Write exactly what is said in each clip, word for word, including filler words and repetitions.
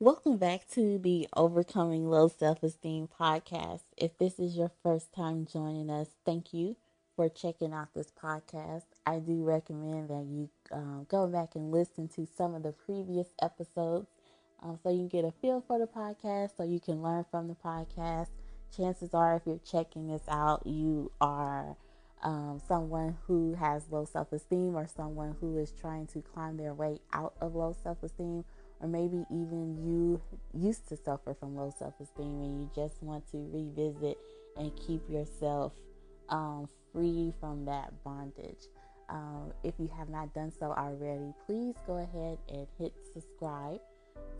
Welcome back to the Overcoming Low Self-Esteem podcast. If this is your first time joining us, thank you for checking out this podcast. I do recommend that you um, go back and listen to some of the previous episodes um, so you can get a feel for the podcast, so you can learn from the podcast. Chances are, if you're checking this out, you are um, someone who has low self-esteem, or someone who is trying to climb their way out of low self-esteem. Or maybe even you used to suffer from low self-esteem and you just want to revisit and keep yourself um, free from that bondage. Um, if you have not done so already, please go ahead and hit subscribe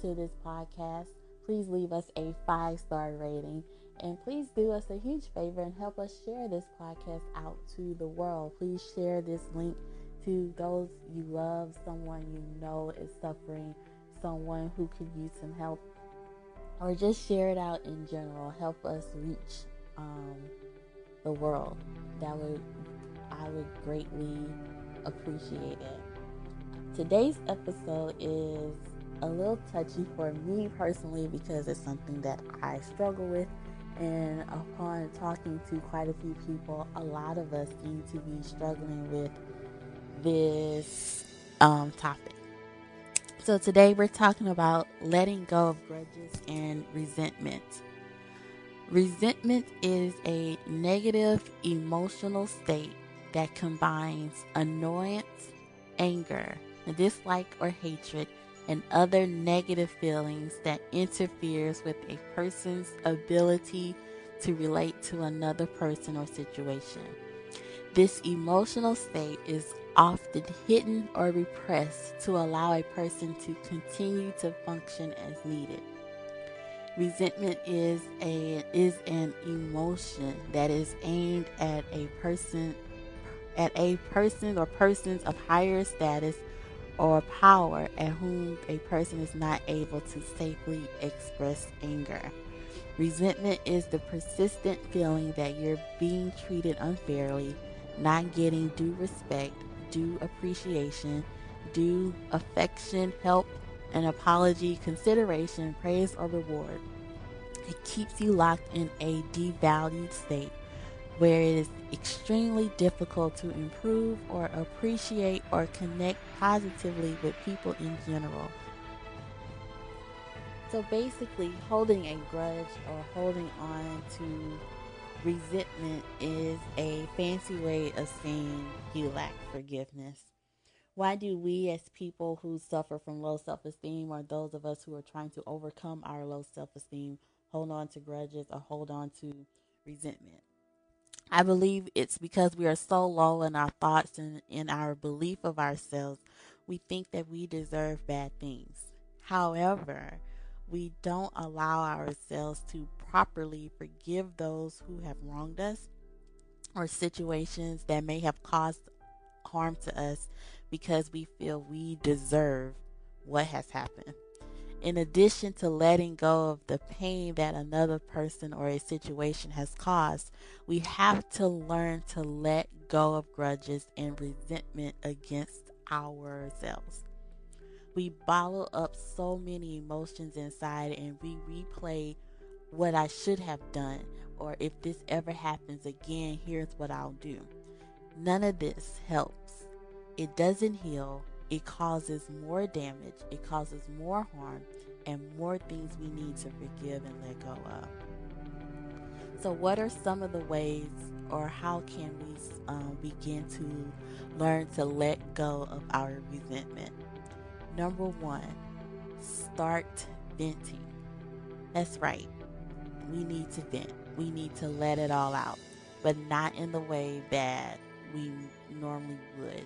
to this podcast. Please leave us a five-star rating. And please do us a huge favor and help us share this podcast out to the world. Please share this link to those you love, someone you know is suffering, someone who could use some help, or just share it out in general. Help us reach um, the world. That would I would greatly appreciate it. Today's episode is a little touchy for me personally because it's something that I struggle with, and upon talking to quite a few people, a lot of us seem to be struggling with this um, topic. So today we're talking about letting go of grudges and resentment. Resentment is a negative emotional state that combines annoyance, anger, dislike or hatred, and other negative feelings that interferes with a person's ability to relate to another person or situation. This emotional state is often hidden or repressed to allow a person to continue to function as needed. Resentment is a is an emotion that is aimed at a person at a person or persons of higher status or power at whom a person is not able to safely express anger. Resentment is the persistent feeling that you're being treated unfairly, not getting due respect, due appreciation, due affection, help, an apology, consideration, praise, or reward. It keeps you locked in a devalued state where it is extremely difficult to improve or appreciate or connect positively with people in general. So basically, holding a grudge or holding on to resentment is a fancy way of saying you lack forgiveness. Why do we, as people who suffer from low self-esteem, or those of us who are trying to overcome our low self-esteem, hold on to grudges or hold on to resentment? I believe it's because we are so low in our thoughts and in our belief of ourselves. We think that we deserve bad things. However, we don't allow ourselves to properly forgive those who have wronged us or situations that may have caused harm to us, because we feel we deserve what has happened. In addition to letting go of the pain that another person or a situation has caused, we have to learn to let go of grudges and resentment against ourselves. We bottle up so many emotions inside, and we replay what I should have done, or if this ever happens again, here's what I'll do. None of this helps. It doesn't heal. It causes more damage. It causes more harm and more things we need to forgive and let go of. So what are some of the ways, or how can we um, begin to learn to let go of our resentment? Number one, start venting. That's right. We need to vent. We need to let it all out, but not in the way that we normally would.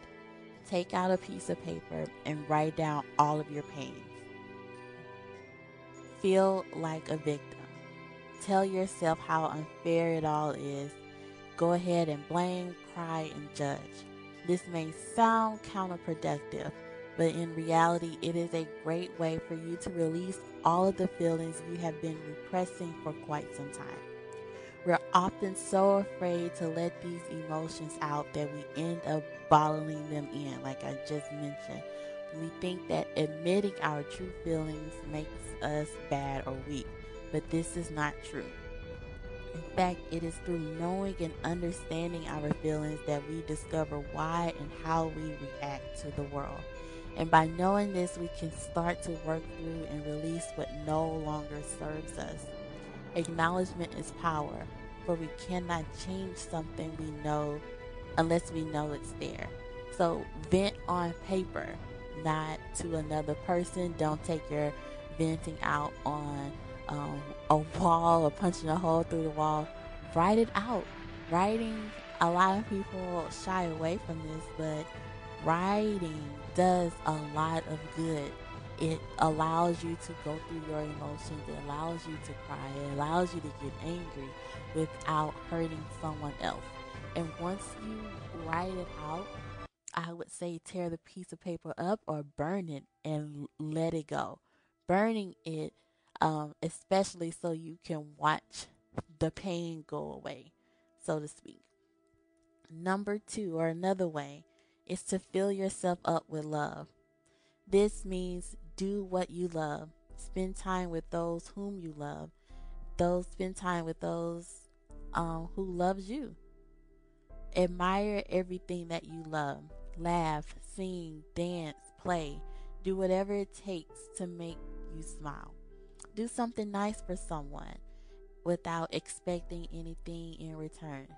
Take out a piece of paper and write down all of your pains. Feel like a victim. Tell yourself how unfair it all is. Go ahead and blame, cry, and judge. This may sound counterproductive, but in reality, it is a great way for you to release all of the feelings you have been repressing for quite some time. We're often so afraid to let these emotions out that we end up bottling them in, like I just mentioned. We think that admitting our true feelings makes us bad or weak, but this is not true. In fact, it is through knowing and understanding our feelings that we discover why and how we react to the world. And by knowing this, we can start to work through and release what no longer serves us. Acknowledgement is power, for we cannot change something we know unless we know it's there. So vent on paper, not to another person. Don't take your venting out on um, a wall or punching a hole through the wall. Write it out. Writing, a lot of people shy away from this, but writing does a lot of good. It allows you to go through your emotions. It allows you to cry. It allows you to get angry without hurting someone else. And once you write it out, I would say tear the piece of paper up or burn it and let it go. Burning it, um, especially so you can watch the pain go away, so to speak. Number two, or another way, is to fill yourself up with love. This means do what you love. Spend time with those whom you love. Those spend time with those um, who loves you. Admire everything that you love. Laugh, sing, dance, play. Do whatever it takes to make you smile. Do something nice for someone without expecting anything in return.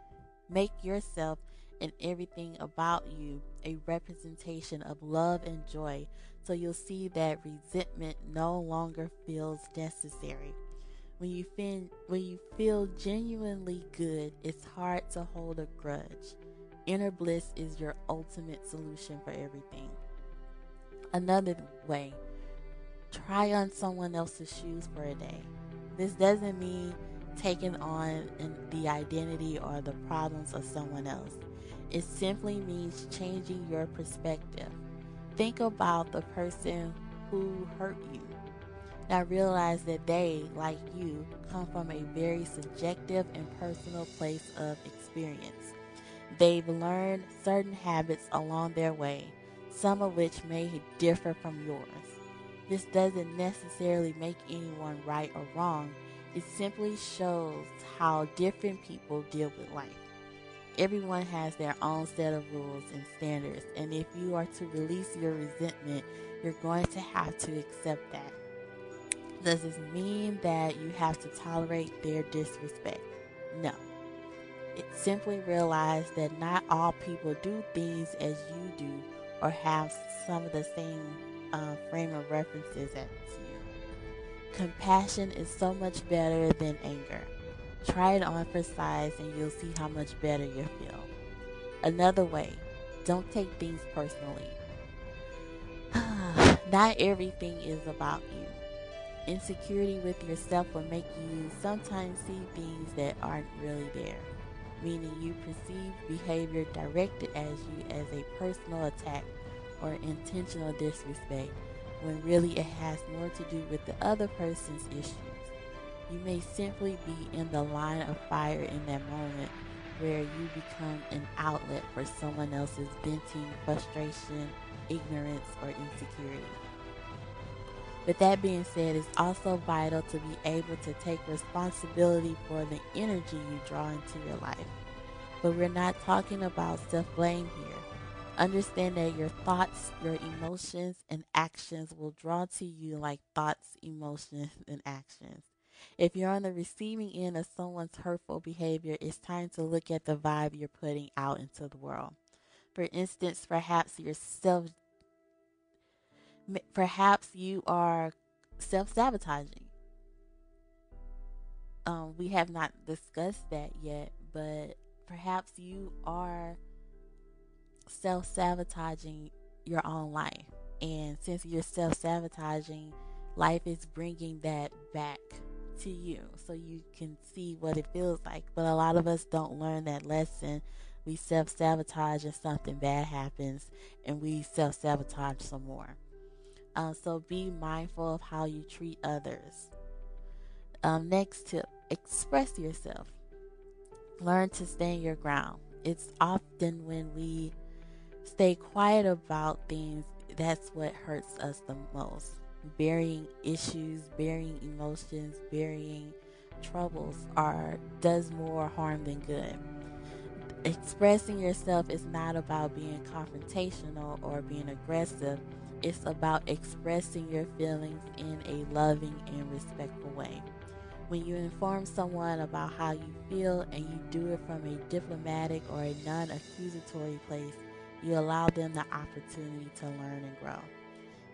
Make yourself and everything about you a representation of love and joy, so you'll see that resentment no longer feels necessary. When you, fin- when you feel genuinely good, it's hard to hold a grudge. Inner bliss is your ultimate solution for everything. Another way, try on someone else's shoes for a day. This doesn't mean taking on the identity or the problems of someone else. It simply means changing your perspective. Think about the person who hurt you. Now realize that they, like you, come from a very subjective and personal place of experience. They've learned certain habits along their way, some of which may differ from yours. This doesn't necessarily make anyone right or wrong. It simply shows how different people deal with life. Everyone has their own set of rules and standards, and if you are to release your resentment, you're going to have to accept that. Does this mean that you have to tolerate their disrespect? No. It simply realize that not all people do things as you do or have some of the same uh, frame of references as you. Compassion is so much better than anger. Try it on for size and you'll see how much better you feel. Another way, don't take things personally. Not everything is about you. Insecurity with yourself will make you sometimes see things that aren't really there, meaning you perceive behavior directed at you as a personal attack or intentional disrespect, when really it has more to do with the other person's issues. You may simply be in the line of fire in that moment where you become an outlet for someone else's venting, frustration, ignorance, or insecurity. With that being said, it's also vital to be able to take responsibility for the energy you draw into your life. But we're not talking about self-blame here. Understand that your thoughts, your emotions, and actions will draw to you like thoughts, emotions, and actions. If you're on the receiving end of someone's hurtful behavior, it's time to look at the vibe you're putting out into the world. For instance, perhaps yourself, perhaps you are self-sabotaging. Um, we have not discussed that yet, but perhaps you are self-sabotaging your own life. And since you're self-sabotaging, life is bringing that back to you so you can see what it feels like. But a lot of us don't learn that lesson. We self-sabotage and something bad happens, and we self-sabotage some more. Uh, so be mindful of how you treat others. Um, next tip, express yourself. Learn to stand your ground. It's often when we stay quiet about things that's what hurts us the most. Burying issues, burying emotions, burying troubles are does more harm than good. Expressing yourself is not about being confrontational or being aggressive. It's about expressing your feelings in a loving and respectful way. When you inform someone about how you feel and you do it from a diplomatic or a non-accusatory place, you allow them the opportunity to learn and grow.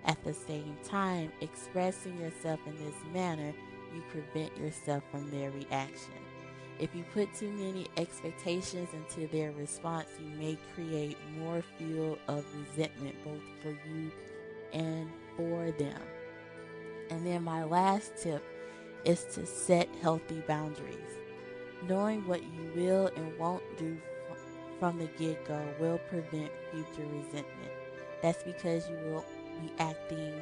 At the same time, expressing yourself in this manner, you prevent yourself from their reaction. If you put too many expectations into their response, you may create more fuel of resentment, both for you and for them. And then my last tip is to set healthy boundaries. Knowing what you will and won't do from the get-go will prevent future resentment. That's because you will be acting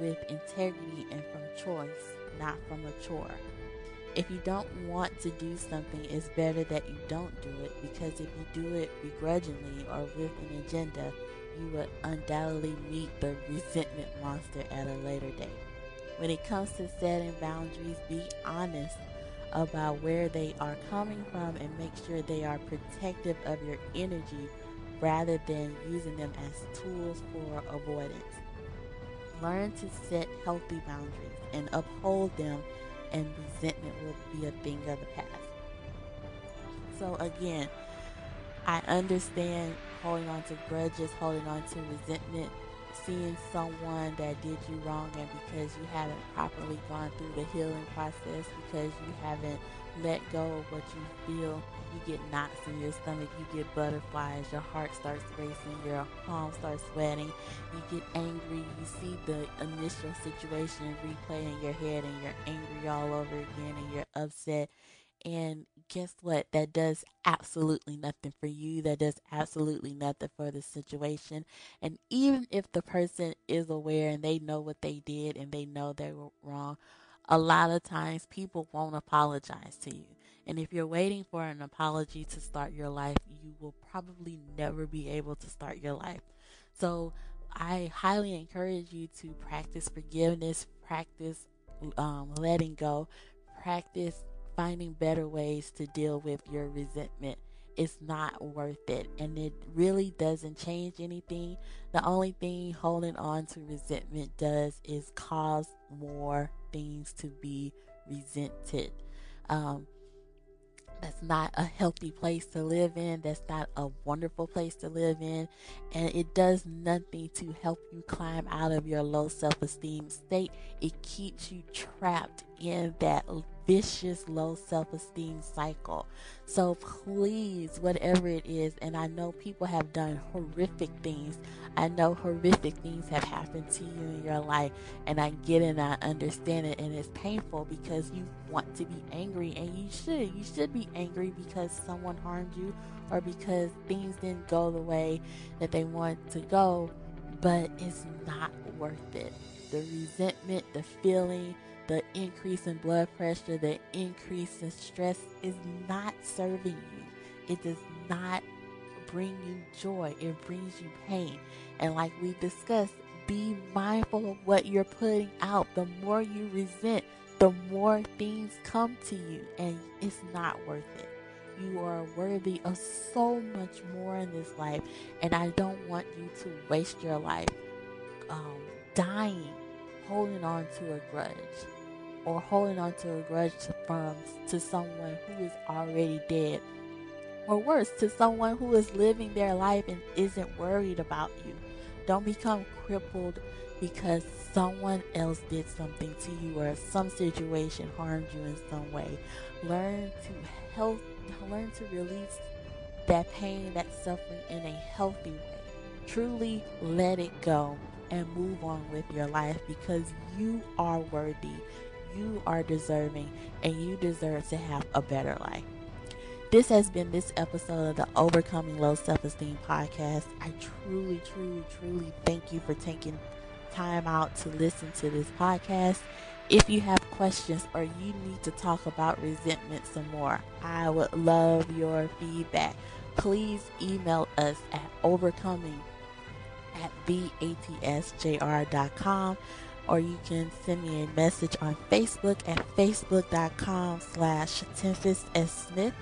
with integrity and from choice, not from a chore. If you don't want to do something, it's better that you don't do it, because if you do it begrudgingly or with an agenda, you will undoubtedly meet the resentment monster at a later date. When it comes to setting boundaries, be honest about where they are coming from and make sure they are protective of your energy rather than using them as tools for avoidance. Learn to set healthy boundaries and uphold them, and resentment will be a thing of the past. So again, I understand holding on to grudges, holding on to resentment, seeing someone that did you wrong, and because you haven't properly gone through the healing process, because you haven't let go of what you feel, you get knots in your stomach, you get butterflies, your heart starts racing, your palms start sweating, you get angry, you see the initial situation replaying in your head, and you're angry all over again, and you're upset. And guess what? That does absolutely nothing for you. That does absolutely nothing for the situation. And even if the person is aware and they know what they did and they know they were wrong, a lot of times people won't apologize to you. And if you're waiting for an apology to start your life, you will probably never be able to start your life. So I highly encourage you to practice forgiveness, practice um, letting go, practice finding better ways to deal with your resentment. It's not worth it, and it really doesn't change anything. The only thing holding on to resentment does is cause more things to be resented. Um, that's not a healthy place to live in. That's not a wonderful place to live in, and it does nothing to help you climb out of your low self-esteem state. It keeps you trapped in that vicious low self-esteem cycle. So please, whatever it is, and I know people have done horrific things. I know horrific things have happened to you in your life, and I get it, and I understand it, and it's painful because you want to be angry, and you should. You should be angry because someone harmed you or because things didn't go the way that they wanted to go, but it's not worth it. The resentment, the feeling, the increase in blood pressure, the increase in stress is not serving you. It does not bring you joy. It brings you pain. And like we discussed, be mindful of what you're putting out. The more you resent, the more things come to you, and it's not worth it. You are worthy of so much more in this life, and I don't want you to waste your life um, dying, holding on to a grudge. Or holding on to a grudge to, from to someone who is already dead, or worse, to someone who is living their life and isn't worried about you. Don't become crippled because someone else did something to you or some situation harmed you in some way. Learn to help, learn to release that pain, that suffering in a healthy way. Truly let it go and move on with your life, because you are worthy. You are deserving, and you deserve to have a better life. This has been this episode of the Overcoming Low Self-Esteem podcast. I truly, truly, truly thank you for taking time out to listen to this podcast. If you have questions or you need to talk about resentment some more, I would love your feedback. Please email us at overcoming at b a t s j r dot com, or you can send me a message on Facebook at facebook dot com slash Tempest S Smith.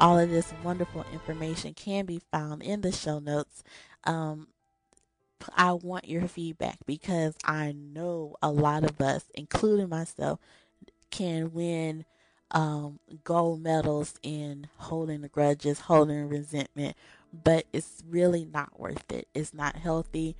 All of this wonderful information can be found in the show notes. Um, I want your feedback, because I know a lot of us, including myself, can win um, gold medals in holding the grudges, holding resentment, but it's really not worth it. It's not healthy.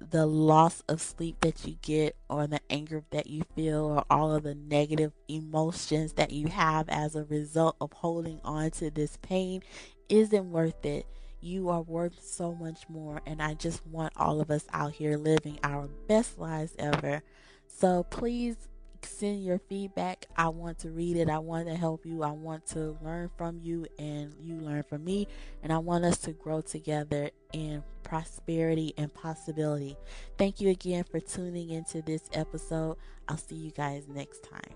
The loss of sleep that you get, or the anger that you feel, or all of the negative emotions that you have as a result of holding on to this pain isn't worth it. You are worth so much more, and I just want all of us out here living our best lives ever. So please send your feedback. I want to read it. I want to help you. I want to learn from you, and you learn from me, and I want us to grow together in prosperity and possibility. Thank you again for tuning into this episode. I'll see you guys next time.